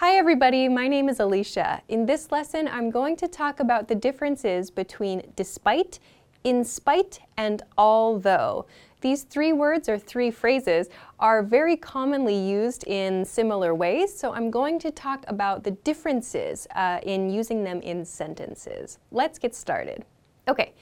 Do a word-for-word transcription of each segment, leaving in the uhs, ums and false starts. Hi everybody, my name is Alicia. In this lesson, I'm going to talk about the differences between despite, in spite, and although. These three words or three phrases are very commonly used in similar ways, so I'm going to talk about the differences uh, in using them in sentences. Let's get started. Okay,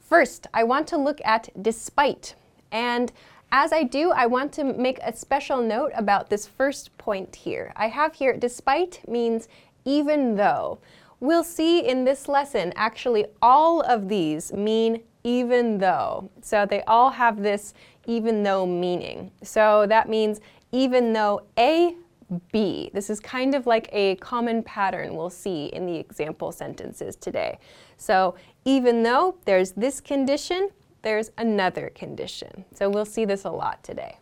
first, I want to look at despite, and as I do, I want to make a special note about this first point here. I have here, despite means even though. We'll see in this lesson, actually, all of these mean even though. So they all have this even though meaning. So that means even though A, B. This is kind of like a common pattern we'll see in the example sentences today. So even though there's this condition, there's another condition. So we'll see this a lot today.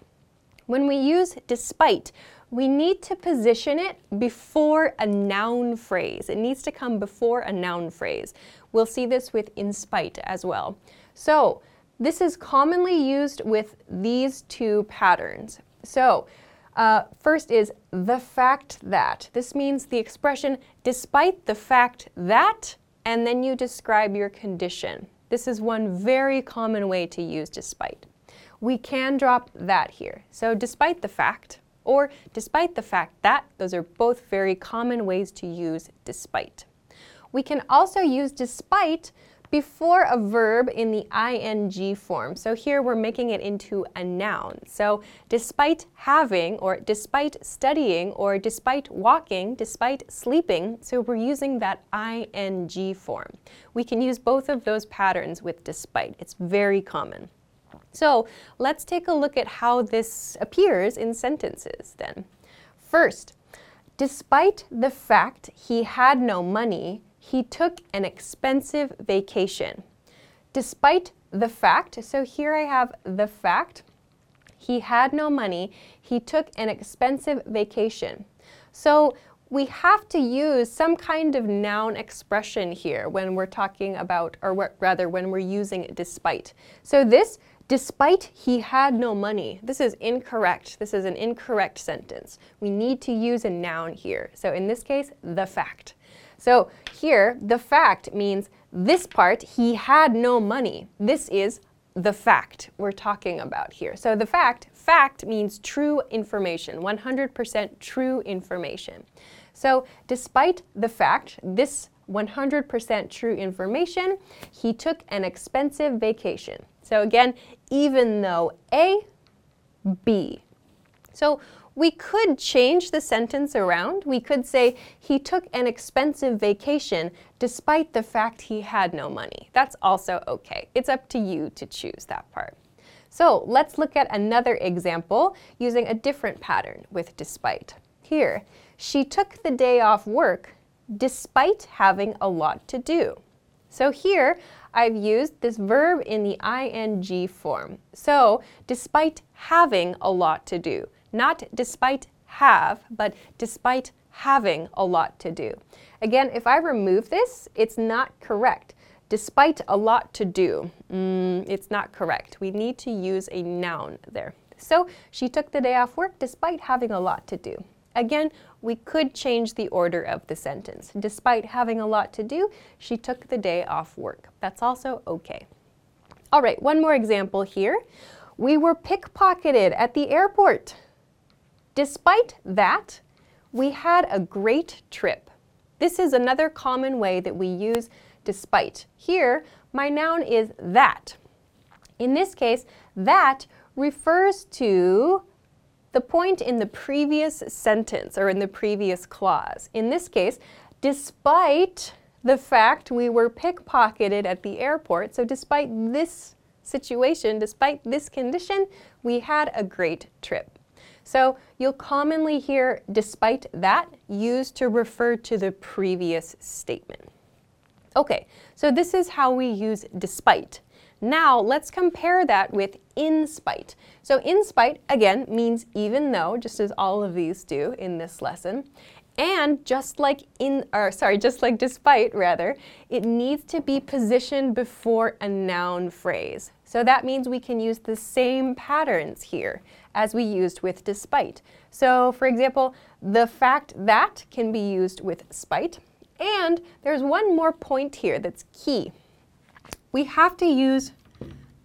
When we use despite, we need to position it before a noun phrase. It needs to come before a noun phrase. We'll see this with in spite as well. So this is commonly used with these two patterns. So uh, first is the fact that. This means the expression despite the fact that, and then you describe your condition. This is one very common way to use despite. We can drop that here. So despite the fact or despite the fact that, those are both very common ways to use despite. We can also use despite before a verb in the ing form. So here we're making it into a noun. So despite having or despite studying or despite walking, despite sleeping, so we're using that ing form. We can use both of those patterns with despite. It's very common. So let's take a look at how this appears in sentences then. First, despite the fact he had no money, he took an expensive vacation. Despite the fact, so here I have the fact, he had no money, he took an expensive vacation. So we have to use some kind of noun expression here when we're talking about, or rather when we're using despite. So this, despite he had no money, this is incorrect. This is an incorrect sentence. We need to use a noun here. So in this case, the fact. So here, the fact means this part, he had no money. This is the fact we're talking about here. So the fact, fact means true information, one hundred percent true information. So despite the fact, this one hundred percent true information, he took an expensive vacation. So again, even though A, B. So we could change the sentence around. We could say he took an expensive vacation despite the fact he had no money. That's also okay. It's up to you to choose that part. So let's look at another example using a different pattern with despite. Here, she took the day off work despite having a lot to do. So here, I've used this verb in the ing form. So despite having a lot to do. Not despite have, but despite having a lot to do. Again, if I remove this, it's not correct. Despite a lot to do, mm, it's not correct. We need to use a noun there. So she took the day off work despite having a lot to do. Again, we could change the order of the sentence. Despite having a lot to do, she took the day off work. That's also okay. All right, one more example here. We were pickpocketed at the airport. Despite that, we had a great trip. This is another common way that we use despite. Here, my noun is that. In this case, that refers to the point in the previous sentence or in the previous clause. In this case, despite the fact we were pickpocketed at the airport, so despite this situation, despite this condition, we had a great trip. So you'll commonly hear despite that used to refer to the previous statement. Okay, so this is how we use despite. Now let's compare that with in spite. So in spite, again, means even though, just as all of these do in this lesson. And just like in, or sorry, just like despite rather, it needs to be positioned before a noun phrase. So that means we can use the same patterns here as we used with despite. So for example, the fact that can be used with spite. And there's one more point here that's key. We have to use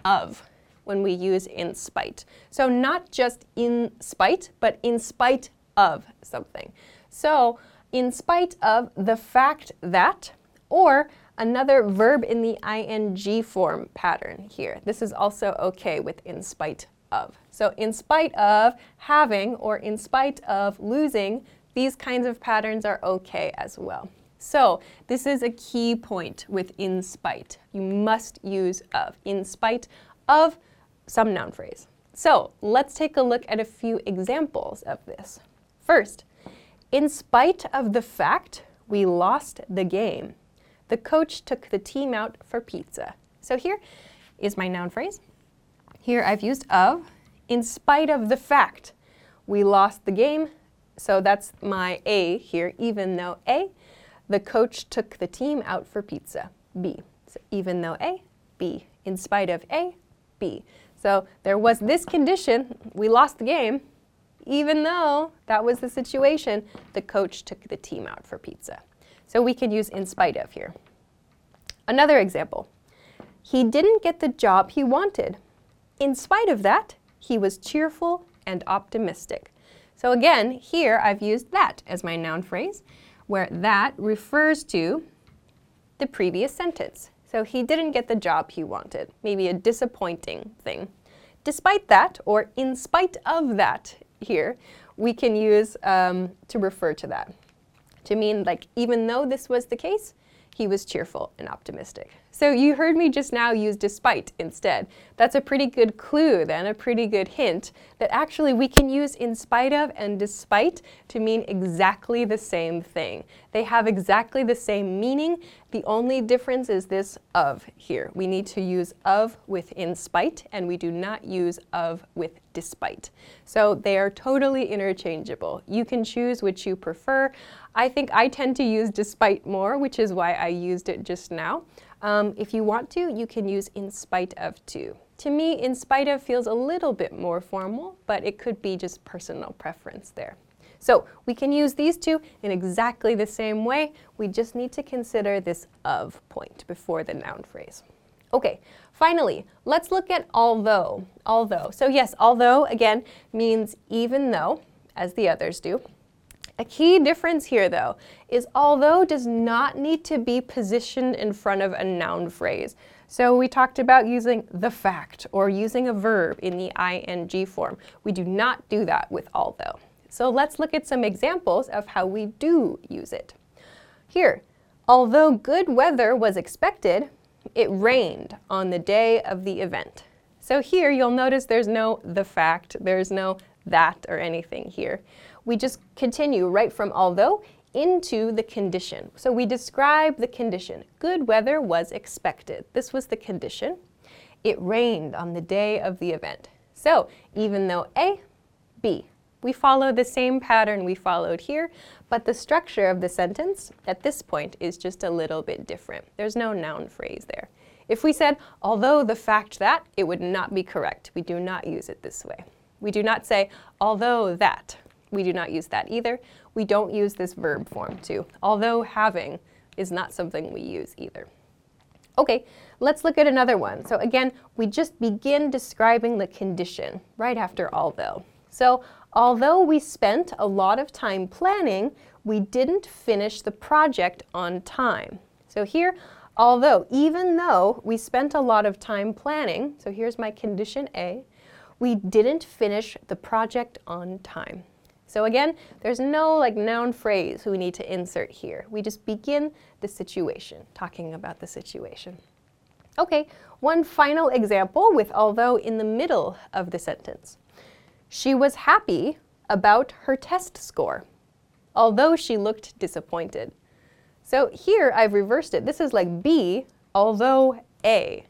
of when we use in spite. So not just in spite, but in spite of something. So in spite of the fact that, or another verb in the ing form pattern here. This is also okay with in spite of. So in spite of having or in spite of losing, these kinds of patterns are okay as well. So this is a key point with in spite. You must use of, in spite of some noun phrase. So let's take a look at a few examples of this. First, in spite of the fact we lost the game, the coach took the team out for pizza. So here is my noun phrase. Here I've used of, in spite of the fact we lost the game. So that's my A here, even though A. The coach took the team out for pizza, B. So even though A, B. In spite of A, B. So there was this condition, we lost the game, even though that was the situation, the coach took the team out for pizza. So we can use in spite of here. Another example, he didn't get the job he wanted. In spite of that, he was cheerful and optimistic. So again, here I've used that as my noun phrase, where that refers to the previous sentence. So he didn't get the job he wanted, maybe a disappointing thing. Despite that, or in spite of that here, we can use um, to refer to that, to mean like, even though this was the case, he was cheerful and optimistic. So you heard me just now use despite instead. That's a pretty good clue then, a pretty good hint that actually we can use in spite of and despite to mean exactly the same thing. They have exactly the same meaning. The only difference is this of here. We need to use of with in spite and we do not use of with despite. So they are totally interchangeable. You can choose which you prefer. I think I tend to use despite more, which is why I used it just now. Um, if you want to, you can use in spite of too. To me, in spite of feels a little bit more formal, but it could be just personal preference there. So we can use these two in exactly the same way. We just need to consider this of point before the noun phrase. Okay, finally, let's look at although. Although. So yes, although again means even though, as the others do. A key difference here, though, is although does not need to be positioned in front of a noun phrase. So we talked about using the fact or using a verb in the ing form. We do not do that with although. So let's look at some examples of how we do use it. Here, although good weather was expected, it rained on the day of the event. So here you'll notice there's no the fact, there's no that or anything here. We just continue right from although into the condition. So we describe the condition. Good weather was expected. This was the condition. It rained on the day of the event. So even though A, B. We follow the same pattern we followed here, but the structure of the sentence at this point is just a little bit different. There's no noun phrase there. If we said, although the fact that, it would not be correct. We do not use it this way. We do not say, although that. We do not use that either. We don't use this verb form too. Although having is not something we use either. Okay, let's look at another one. So again, we just begin describing the condition right after although. So although we spent a lot of time planning, we didn't finish the project on time. So here, although, even though we spent a lot of time planning, so here's my condition A, we didn't finish the project on time. So again, there's no like noun phrase we need to insert here. We just begin the situation, talking about the situation. Okay, one final example with although in the middle of the sentence. She was happy about her test score, although she looked disappointed. So here I've reversed it. This is like B, although A,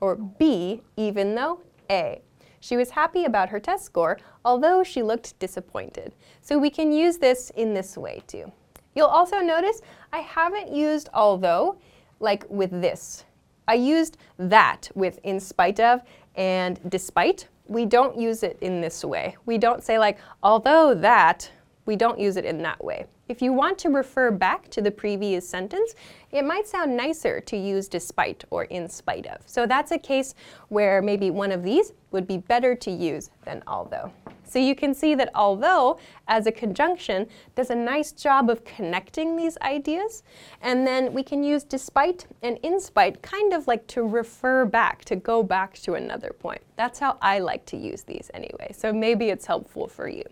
or B, even though A. She was happy about her test score, although she looked disappointed. So we can use this in this way too. You'll also notice I haven't used although like with this. I used that with in spite of and despite, we don't use it in this way. We don't say like, although that, we don't use it in that way. If you want to refer back to the previous sentence, it might sound nicer to use despite or in spite of. So that's a case where maybe one of these would be better to use than although. So you can see that although, as a conjunction, does a nice job of connecting these ideas. And then we can use despite and in spite kind of like to refer back, to go back to another point. That's how I like to use these anyway. So maybe it's helpful for you.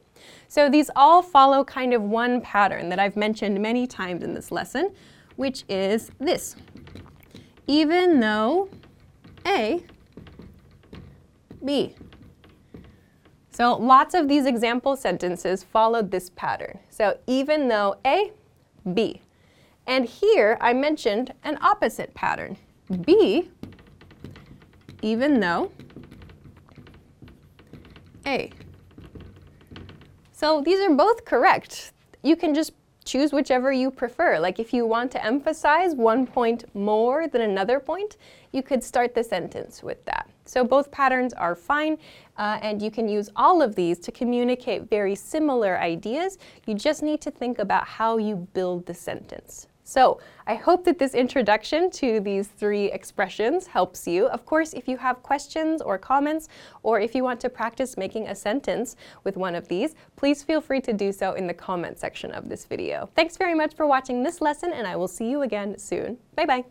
So these all follow kind of one pattern that I've mentioned many times in this lesson, which is this. Even though A, B. So lots of these example sentences followed this pattern. So even though A, B. And here I mentioned an opposite pattern. B, even though A. So these are both correct. You can just choose whichever you prefer. Like if you want to emphasize one point more than another point, you could start the sentence with that. So both patterns are fine, uh, and you can use all of these to communicate very similar ideas. You just need to think about how you build the sentence. So I hope that this introduction to these three expressions helps you. Of course, if you have questions or comments, or if you want to practice making a sentence with one of these, please feel free to do so in the comment section of this video. Thanks very much for watching this lesson, and I will see you again soon. Bye-bye.